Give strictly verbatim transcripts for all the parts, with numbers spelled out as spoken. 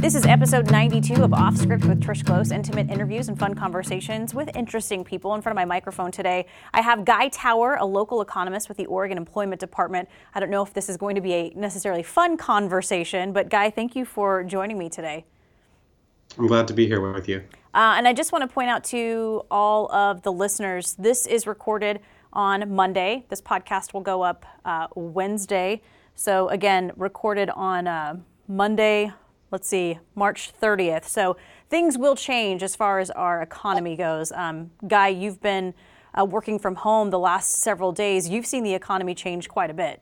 This is episode ninety-two of Off Script with Trish Close, intimate interviews and fun conversations with interesting people. In front of my microphone today, I have Guy Tower, a local economist with the Oregon Employment Department. I don't know if this is going to be a necessarily fun conversation, but Guy, thank you for joining me today. I'm glad to be here with you. Uh, and I just want to point out to all of the listeners, this is recorded on Monday. This podcast will go up uh, Wednesday. So again, recorded on uh, Monday, let's see, March thirtieth. So things will change as far as our economy goes. Um, Guy, you've been uh, working from home the last several days. You've seen the economy change quite a bit.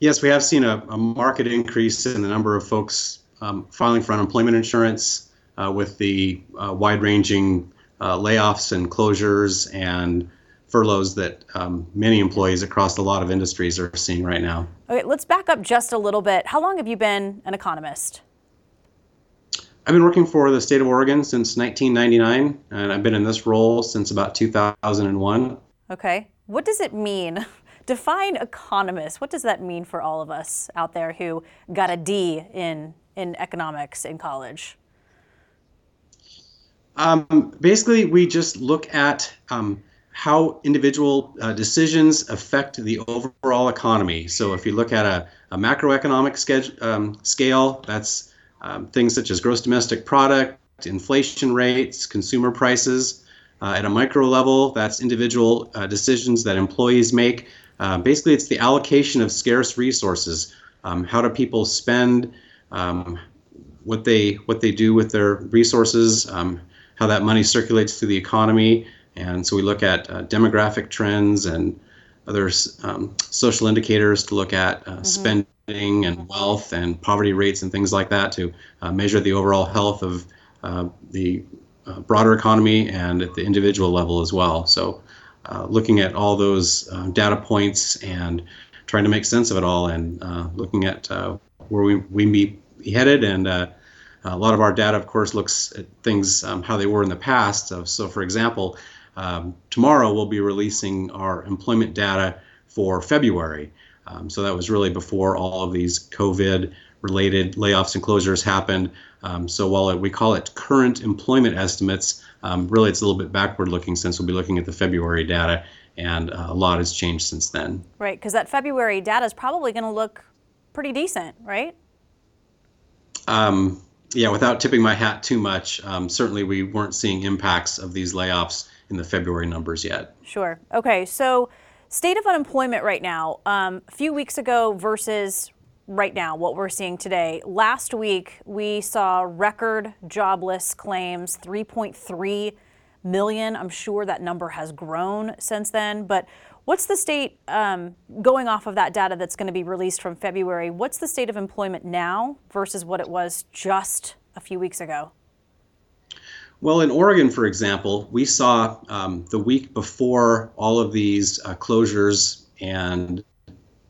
Yes, we have seen a, a market increase in the number of folks um, filing for unemployment insurance uh, with the uh, wide-ranging uh, layoffs and closures and furloughs that um, many employees across a lot of industries are seeing right now. Okay, let's back up just a little bit. How long have you been an economist? I've been working for the state of Oregon since nineteen ninety-nine, and I've been in this role since about two thousand one. Okay, what does it mean? Define economist. What does that mean for all of us out there who got a D in, in economics in college? Um, basically, we just look at um, how individual uh, decisions affect the overall economy. So if you look at a, a macroeconomic ske- um, scale, that's um, things such as gross domestic product, inflation rates, consumer prices. Uh, at a micro level, that's individual uh, decisions that employees make. Uh, basically, it's the allocation of scarce resources. Um, how do people spend, um, what they what they do with their resources, um, how that money circulates through the economy. And so we look at uh, demographic trends and other um, social indicators to look at uh, mm-hmm. spending and wealth and poverty rates and things like that to uh, measure the overall health of uh, the uh, broader economy and at the individual level as well. So uh, looking at all those uh, data points and trying to make sense of it all and uh, looking at uh, where we, we may be headed. And uh, a lot of our data, of course, looks at things um, how they were in the past. So, so for example, Um, tomorrow we'll be releasing our employment data for February. Um, so that was really before all of these COVID-related layoffs and closures happened. Um, so while it, we call it current employment estimates, um, really it's a little bit backward-looking since we'll be looking at the February data, and uh, a lot has changed since then. Right, because that February data is probably going to look pretty decent, right? Um, yeah, without tipping my hat too much, um, certainly we weren't seeing impacts of these layoffs in the February numbers yet. Sure. Okay. So state of unemployment right now, um, a few weeks ago versus right now, what we're seeing today. Last week, we saw record jobless claims, three point three million. I'm sure that number has grown since then. But what's the state, um, going off of that data that's going to be released from February, what's the state of employment now versus what it was just a few weeks ago? Well, in Oregon, for example, we saw um, the week before all of these uh, closures and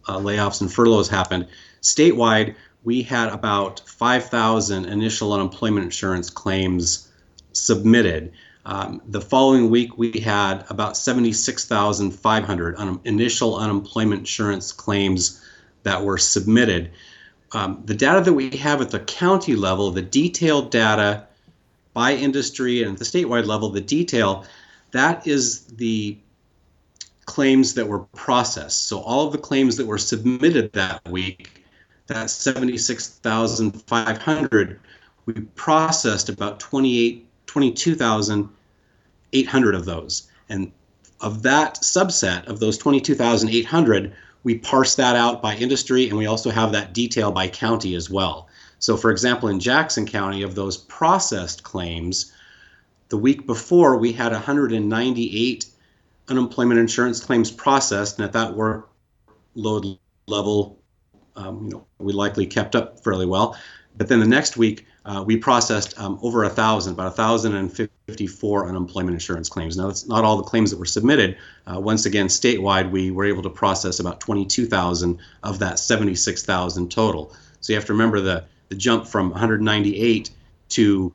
uh, layoffs and furloughs happened, statewide, we had about five thousand initial unemployment insurance claims submitted. Um, the following week, we had about seventy-six thousand five hundred un- initial unemployment insurance claims that were submitted. Um, the data that we have at the county level, the detailed data by industry and at the statewide level, the detail, that is the claims that were processed. So all of the claims that were submitted that week, that seventy-six thousand five hundred, we processed about twenty-eight, twenty-two thousand eight hundred of those. And of that subset of those twenty-two thousand eight hundred, we parse that out by industry, and we also have that detail by county as well. So, for example, in Jackson County, of those processed claims, the week before we had one hundred ninety-eight unemployment insurance claims processed, and at that workload level, um, you know, we likely kept up fairly well. But then the next week, uh, we processed um, over a thousand, about one thousand fifty-four unemployment insurance claims. Now, that's not all the claims that were submitted. Uh, once again, statewide, we were able to process about twenty-two thousand of that seventy-six thousand total. So you have to remember the The jump from one hundred ninety-eight to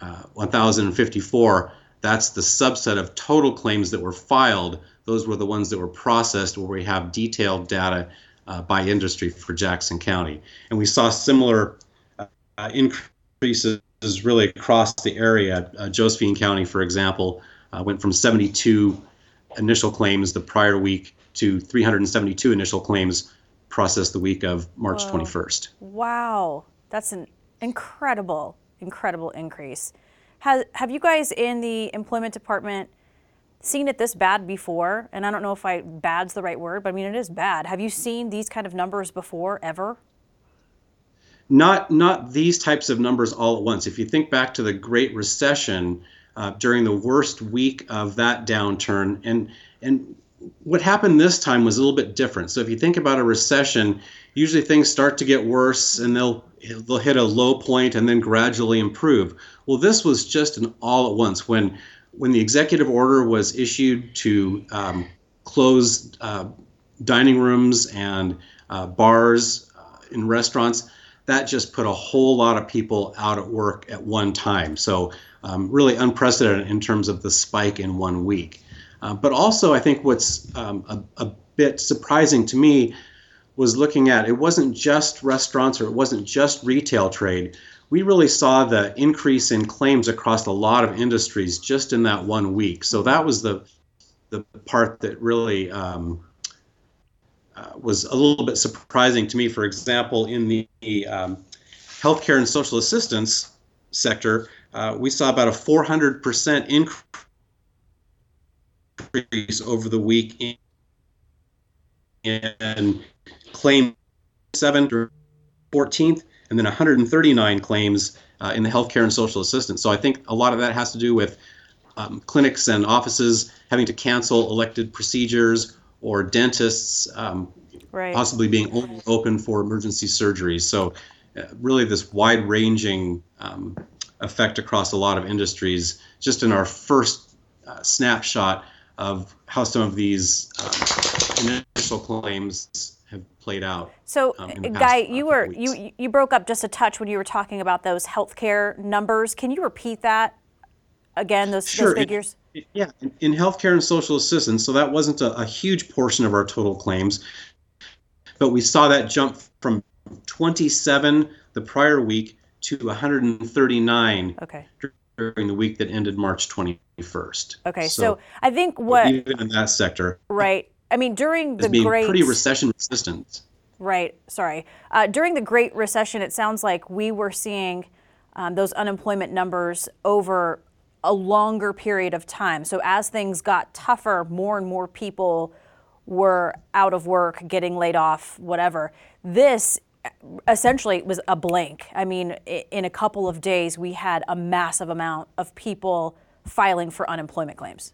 uh, one thousand fifty-four, that's the subset of total claims that were filed. Those were the ones that were processed, where we have detailed data uh, by industry for Jackson County. And we saw similar uh, increases really across the area. Uh, Josephine County, for example, uh, went from seventy-two initial claims the prior week to three hundred seventy-two initial claims processed the week of March Whoa. twenty-first. Wow, that's an incredible, incredible increase. Has, have you guys in the employment department seen it this bad before? And I don't know if I bad's the right word, but I mean, it is bad. Have you seen these kind of numbers before, ever? Not not these types of numbers all at once. If you think back to the Great Recession, uh, during the worst week of that downturn, and and what happened this time was a little bit different. So if you think about a recession, usually things start to get worse and they'll they'll hit a low point and then gradually improve. Well, this was just an all at once. When when the executive order was issued to um, close uh, dining rooms and uh, bars uh, and restaurants, that just put a whole lot of people out at work at one time. So um, really unprecedented in terms of the spike in one week. Uh, but also, I think what's um, a, a bit surprising to me was looking at, it wasn't just restaurants or it wasn't just retail trade. We really saw the increase in claims across a lot of industries just in that one week. So that was the the part that really um, uh, was a little bit surprising to me. For example, in the um, healthcare and social assistance sector, uh, we saw about a four hundred percent increase over the week in claim seven to fourteenth, and then one hundred thirty-nine claims uh, in the healthcare and social assistance. So I think a lot of that has to do with um, clinics and offices having to cancel elected procedures, or dentists um, right. possibly being only open for emergency surgeries. So uh, really this wide-ranging um, effect across a lot of industries just in our first uh, snapshot of how some of these uh, initial claims have played out. So, um, in the past, Guy, you were you you broke up just a touch when you were talking about those healthcare numbers. Can you repeat that again? Those, sure. those figures. It, it, yeah, in, in healthcare and social assistance, so that wasn't a, a huge portion of our total claims, but we saw that jump from twenty-seven the prior week to one hundred thirty-nine. Okay. During the week that ended March twenty-first. Okay, so, so I think what even in that sector, right? I mean, during the being great pretty recession resistant. Right. Sorry. Uh, during the Great Recession, it sounds like we were seeing um, those unemployment numbers over a longer period of time. So as things got tougher, more and more people were out of work, getting laid off, whatever. This essentially was a blank. I mean, in a couple of days, we had a massive amount of people filing for unemployment claims.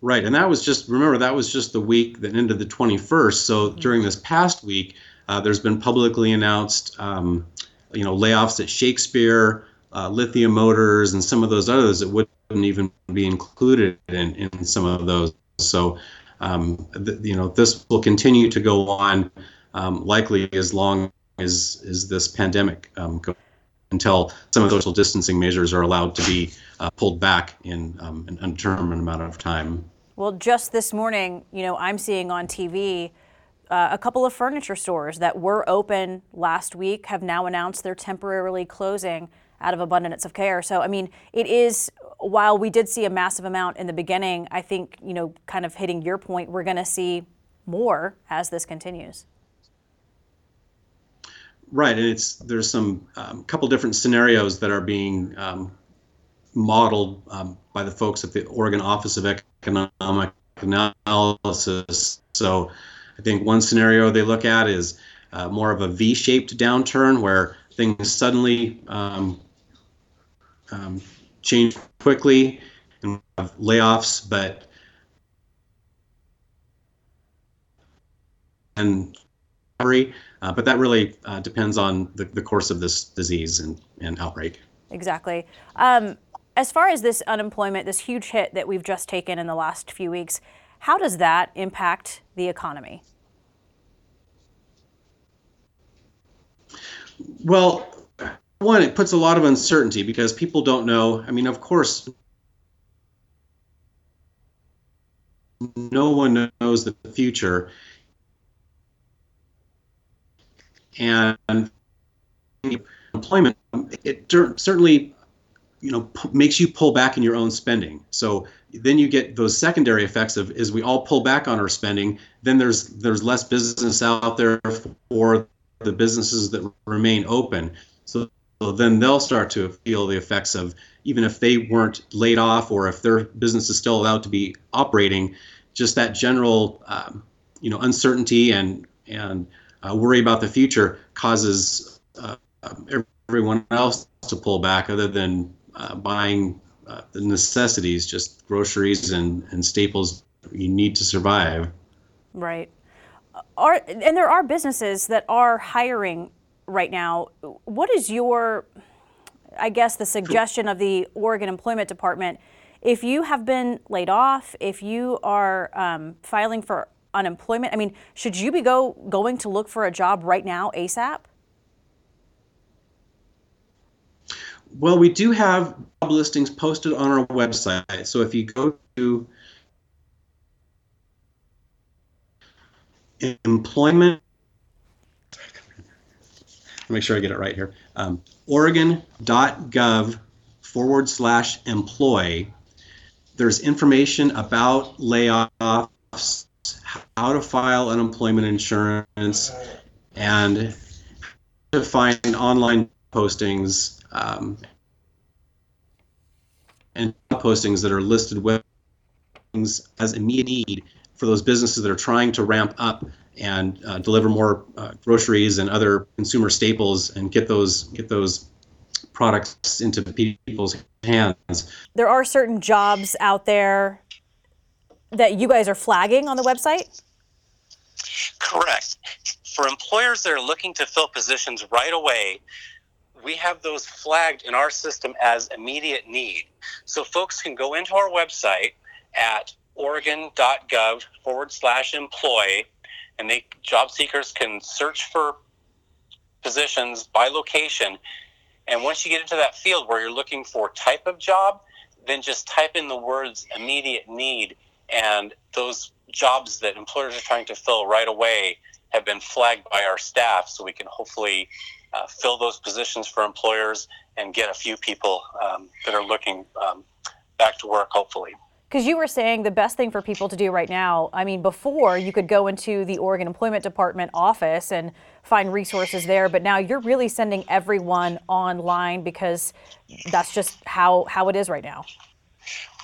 Right, and that was just, remember, that was just the week that ended the twenty-first. So mm-hmm. during this past week, uh, there's been publicly announced, um, you know, layoffs at Shakespeare, uh, Lithium Motors, and some of those others that wouldn't even be included in, in some of those. So, um, th- you know, this will continue to go on. Um, likely as long as, as this pandemic um, goes, until some of those social distancing measures are allowed to be uh, pulled back in um, an undetermined amount of time. Well, just this morning, you know, I'm seeing on T V uh, a couple of furniture stores that were open last week have now announced they're temporarily closing out of abundance of care. So, I mean, it is, while we did see a massive amount in the beginning, I think, you know, kind of hitting your point, we're going to see more as this continues. Right, and it's there's some um, couple different scenarios that are being um, modeled um, by the folks at the Oregon Office of Economic Analysis. So I think one scenario they look at is uh, more of a V-shaped downturn where things suddenly um, um, change quickly and have layoffs, but and recovery. Uh, but that really uh, depends on the, the course of this disease and, and outbreak. Exactly. Um, as far as this unemployment, this huge hit that we've just taken in the last few weeks, how does that impact the economy? Well, one, it puts a lot of uncertainty because people don't know. I mean, of course, no one knows the future. And unemployment, it certainly, you know, p- makes you pull back in your own spending. So then you get those secondary effects of, as we all pull back on our spending, then there's there's less business out there for the businesses that remain open. So, so then they'll start to feel the effects of, even if they weren't laid off or if their business is still allowed to be operating, just that general, um, you know, uncertainty and and uh, worry about the future causes uh, everyone else to pull back, other than uh, buying uh, the necessities, just groceries and, and staples you need to survive. Right. Are, and there are businesses that are hiring right now. What is your, I guess, the suggestion of the Oregon Employment Department? If you have been laid off, if you are um, filing for unemployment, I mean, should you be go going to look for a job right now ASAP? Well, we do have job listings posted on our website. So if you go to employment, make sure I get it right here, um, oregon.gov forward slash employ, there's information about layoffs, how to file unemployment insurance, and how to find online postings um, and postings that are listed with things as immediate need for those businesses that are trying to ramp up and uh, deliver more uh, groceries and other consumer staples and get those get those products into people's hands. There are certain jobs out there that you guys are flagging on the website? Correct. For employers that are looking to fill positions right away, we have those flagged in our system as immediate need. So folks can go into our website at oregon.gov forward slash employ, and they, job seekers can search for positions by location. And once you get into that field where you're looking for type of job, then just type in the words immediate need, and those jobs that employers are trying to fill right away have been flagged by our staff, so we can hopefully uh, fill those positions for employers and get a few people um, that are looking um, back to work, hopefully. Because you were saying the best thing for people to do right now, I mean, before you could go into the Oregon Employment Department office and find resources there, but now you're really sending everyone online because that's just how, how it is right now.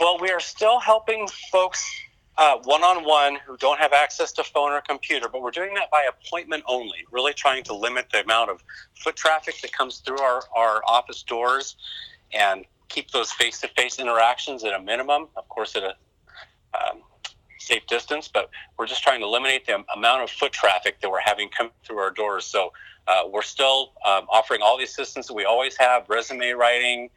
Well, we are still helping folks uh, one-on-one who don't have access to phone or computer, but we're doing that by appointment only, really trying to limit the amount of foot traffic that comes through our, our office doors and keep those face-to-face interactions at a minimum, of course at a um, safe distance, but we're just trying to eliminate the amount of foot traffic that we're having come through our doors. So uh, we're still um, offering all the assistance that we always have, resume writing,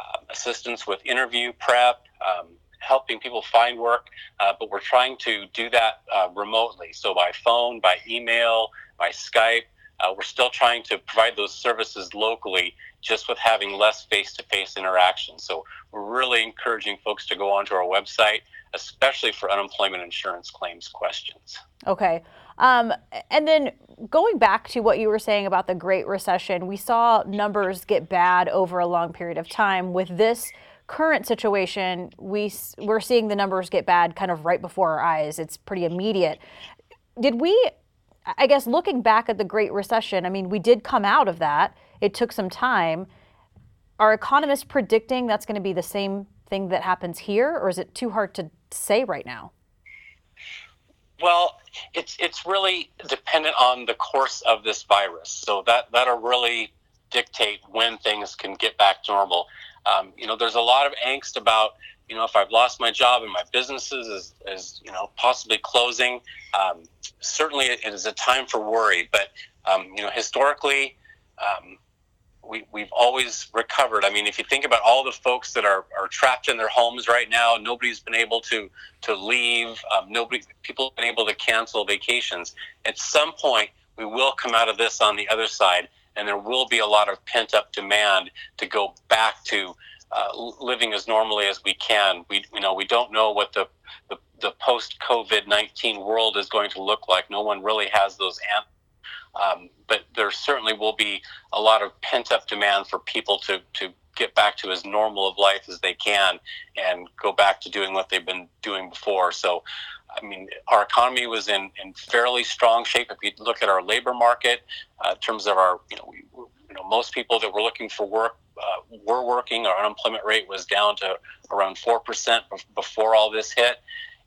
uh, assistance with interview prep, um, helping people find work, uh, but we're trying to do that uh, remotely. So by phone, by email, by Skype, uh, we're still trying to provide those services locally, just with having less face-to-face interaction. So we're really encouraging folks to go onto our website, especially for unemployment insurance claims questions. Okay. Um, and then going back to what you were saying about the Great Recession, we saw numbers get bad over a long period of time. With this current situation, we, we're seeing the numbers get bad kind of right before our eyes. It's pretty immediate. Did we, I guess, looking back at the Great Recession, I mean, we did come out of that. It took some time. Are economists predicting that's going to be the same thing that happens here, or is it too hard to say right now? Well, it's it's really dependent on the course of this virus. So that, that'll really dictate when things can get back to normal. Um, you know, there's a lot of angst about, you know, if I've lost my job and my business is, is you know, possibly closing. Um, certainly it is a time for worry, but, um, you know, historically, um, we, we've always recovered. I mean, if you think about all the folks that are, are trapped in their homes right now, nobody's been able to, to leave. Um, nobody, people have been able to cancel vacations. At some point, we will come out of this on the other side, and there will be a lot of pent-up demand to go back to uh, living as normally as we can. We, you know, we don't know what the, the, the post-COVID nineteen world is going to look like. No one really has those answers. Um, but there certainly will be a lot of pent-up demand for people to, to get back to as normal of life as they can and go back to doing what they've been doing before. So, I mean, our economy was in, in fairly strong shape. If you look at our labor market, uh, in terms of our, you know, we, you know, most people that were looking for work uh, were working. Our unemployment rate was down to around four percent before all this hit.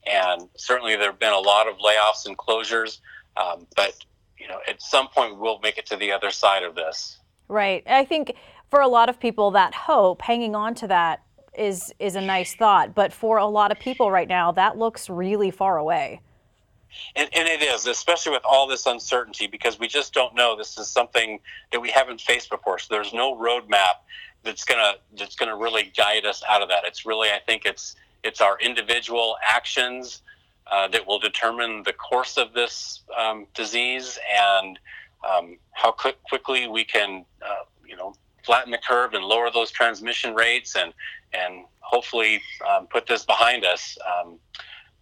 And certainly there have been a lot of layoffs and closures, um, but you know, at some point we'll make it to the other side of this. Right. I think for a lot of people, that hope, hanging on to that is is a nice thought. But for a lot of people right now, that looks really far away. And, and it is, especially with all this uncertainty, because we just don't know. This is something that we haven't faced before. So there's no roadmap that's gonna that's gonna really guide us out of that. It's really, I think it's it's our individual actions uh, that will determine the course of this um, disease and um, how quick, quickly we can, uh, you know, flatten the curve and lower those transmission rates and and hopefully um, put this behind us. Um,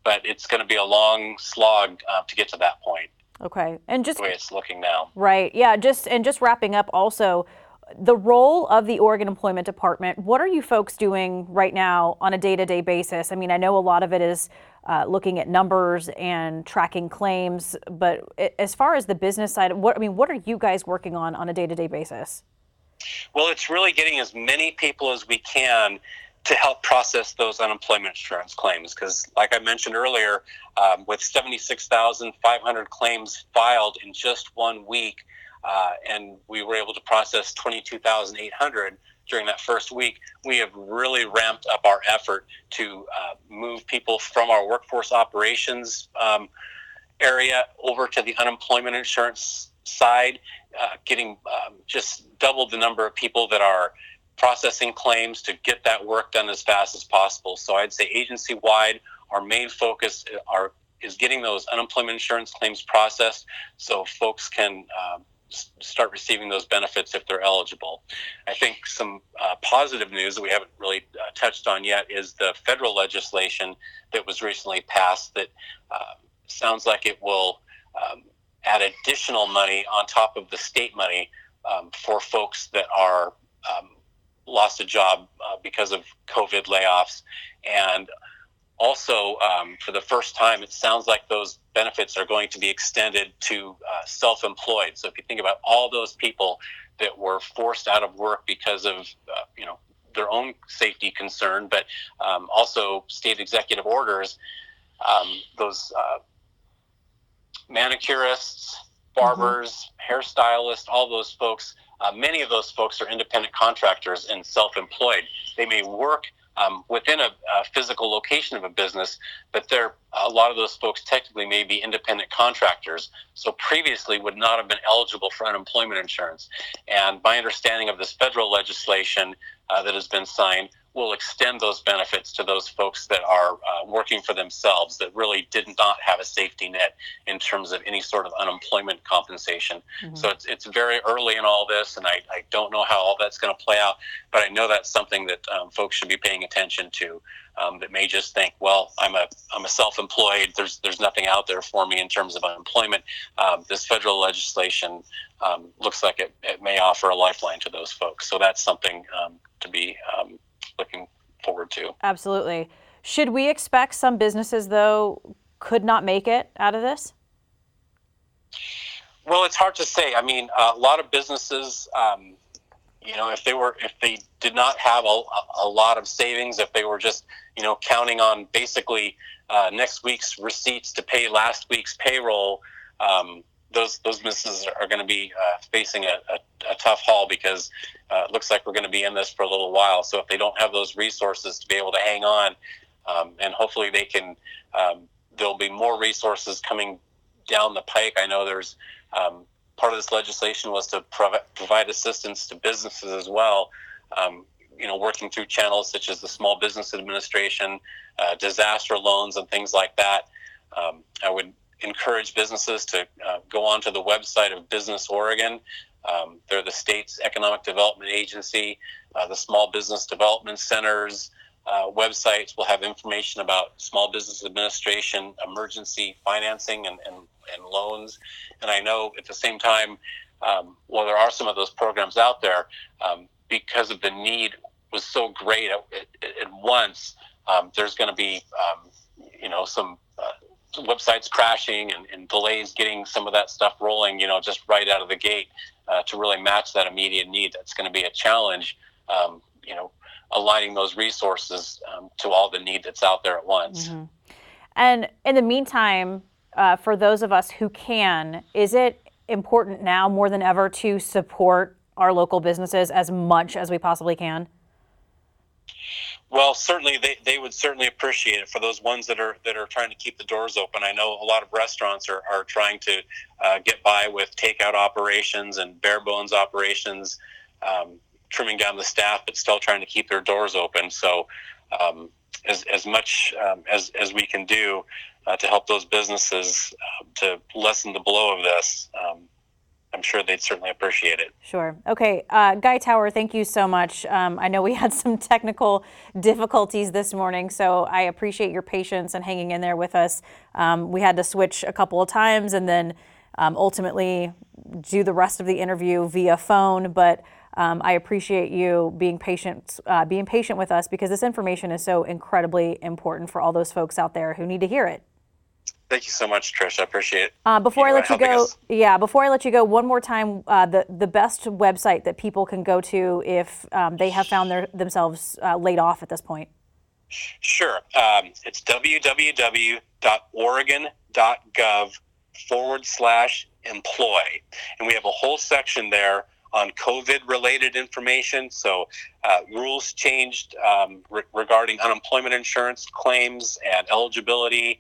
but it's going to be a long slog uh, to get to that point. Okay, and just the way it's looking now. Right. Yeah. Just and just wrapping up also. The role of the Oregon Employment Department, what are you folks doing right now on a day-to-day basis? I mean, I know a lot of it is uh, looking at numbers and tracking claims, but as far as the business side, what I mean, what are you guys working on on a day-to-day basis? Well, it's really getting as many people as we can to help process those unemployment insurance claims. Because like I mentioned earlier, um, with seventy-six thousand five hundred claims filed in just one week, Uh, and we were able to process twenty-two thousand eight hundred during that first week. We have really ramped up our effort to uh, move people from our workforce operations um, area over to the unemployment insurance side, uh, getting um, just double the number of people that are processing claims to get that work done as fast as possible. So I'd say agency-wide, our main focus are, is getting those unemployment insurance claims processed so folks can um, start receiving those benefits if they're eligible. I think some uh, positive news that we haven't really uh, touched on yet is the federal legislation that was recently passed that uh, sounds like it will um, add additional money on top of the state money um, for folks that are um, lost a job uh, because of COVID layoffs. And also, um, for the first time, it sounds like those benefits are going to be extended to uh, self-employed. So if you think about all those people that were forced out of work because of, uh, you know, their own safety concern, but um, also state executive orders, um, those uh, manicurists, barbers, mm-hmm. hairstylists, all those folks, uh, many of those folks are independent contractors and self-employed. They may work Um, within a, a physical location of a business, but there a lot of those folks technically may be independent contractors, so previously would not have been eligible for unemployment insurance. And my understanding of this federal legislation uh, that has been signed will extend those benefits to those folks that are uh, working for themselves that really did not have a safety net in terms of any sort of unemployment compensation. Mm-hmm. So it's it's very early in all this, and I, I don't know how all that's going to play out, but I know that's something that um, folks should be paying attention to um, that may just think, well, I'm a I'm a self-employed, there's there's nothing out there for me in terms of unemployment. Um, this federal legislation um, looks like it, it may offer a lifeline to those folks. So that's something um, to be um, looking forward to. Absolutely. Should we expect some businesses, though, could not make it out of this? Well, it's hard to say. I mean, a lot of businesses, um, you know, if they were, if they did not have a, a lot of savings, if they were just, you know, counting on basically uh, next week's receipts to pay last week's payroll, um, those those businesses are going to be uh, facing a, a, a tough haul because uh, it looks like we're going to be in this for a little while. So if they don't have those resources to be able to hang on, um, and hopefully they can, um, there'll be more resources coming down the pike. I know there's um, part of this legislation was to prov- provide assistance to businesses as well, um, you know, working through channels such as the Small Business Administration, uh, disaster loans and things like that. Um, I would encourage businesses to uh, go onto the website of Business Oregon. Um, they're the state's economic development agency. Uh, the Small Business Development Center's uh, websites will have information about Small Business Administration, emergency financing, and, and, and loans. And I know at the same time, um, well, there are some of those programs out there, um, because of the need was so great at, at, at once. Um, there's going to be, um, you know, some uh, websites crashing and, and delays getting some of that stuff rolling, you know, just right out of the gate uh, to really match that immediate need. That's going to be a challenge, um, you know, aligning those resources um, to all the need that's out there at once. Mm-hmm. And in the meantime, uh, for those of us who can, is it important now more than ever to support our local businesses as much as we possibly can? Well, certainly they, they would certainly appreciate it for those ones that are that are trying to keep the doors open. I know a lot of restaurants are, are trying to uh, get by with takeout operations and bare bones operations, um, trimming down the staff, but still trying to keep their doors open. So um, as, as much um, as, as we can do uh, to help those businesses uh, to lessen the blow of this, um, I'm sure they'd certainly appreciate it. Sure. Okay. Uh, Guy Tower, thank you so much. Um, I know we had some technical difficulties this morning, so I appreciate your patience and hanging in there with us. Um, we had to switch a couple of times and then um, ultimately do the rest of the interview via phone, but um, I appreciate you being patient, uh, being patient with us, because this information is so incredibly important for all those folks out there who need to hear it. Thank you so much, Trish. I appreciate it. Uh, before you I let you go, us. yeah, before I let you go, one more time, uh, the, the best website that people can go to if um, they have found their, themselves uh, laid off at this point. Sure. Um, it's www.oregon.gov forward slash employ. And we have a whole section there on COVID-related information. So uh, rules changed um, re- regarding unemployment insurance claims and eligibility.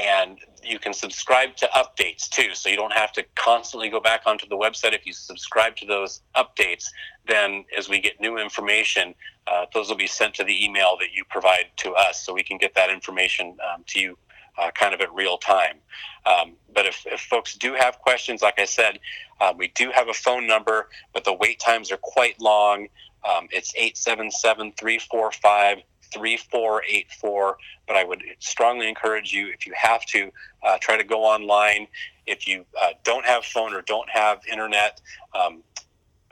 And you can subscribe to updates too, so you don't have to constantly go back onto the website. If you subscribe to those updates, then as we get new information, uh, those will be sent to the email that you provide to us, so we can get that information um, to you uh, kind of at real time. Um, but if, if folks do have questions, like I said, uh, we do have a phone number, but the wait times are quite long. Um, it's eight seven seven, three four five three four eight four, but I would strongly encourage you, if you have to, uh, try to go online. If you uh, don't have phone or don't have internet, um,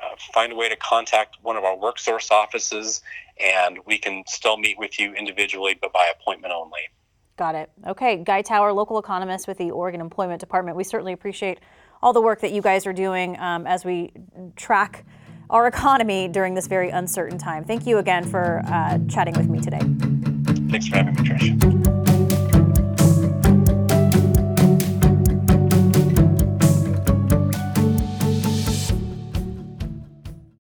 uh, find a way to contact one of our WorkSource offices, and we can still meet with you individually, but by appointment only. Got it. Okay, Guy Tower, local economist with the Oregon Employment Department. We certainly appreciate all the work that you guys are doing um, as we track our economy during this very uncertain time. Thank you again for uh, chatting with me today. Thanks for having me, Trish.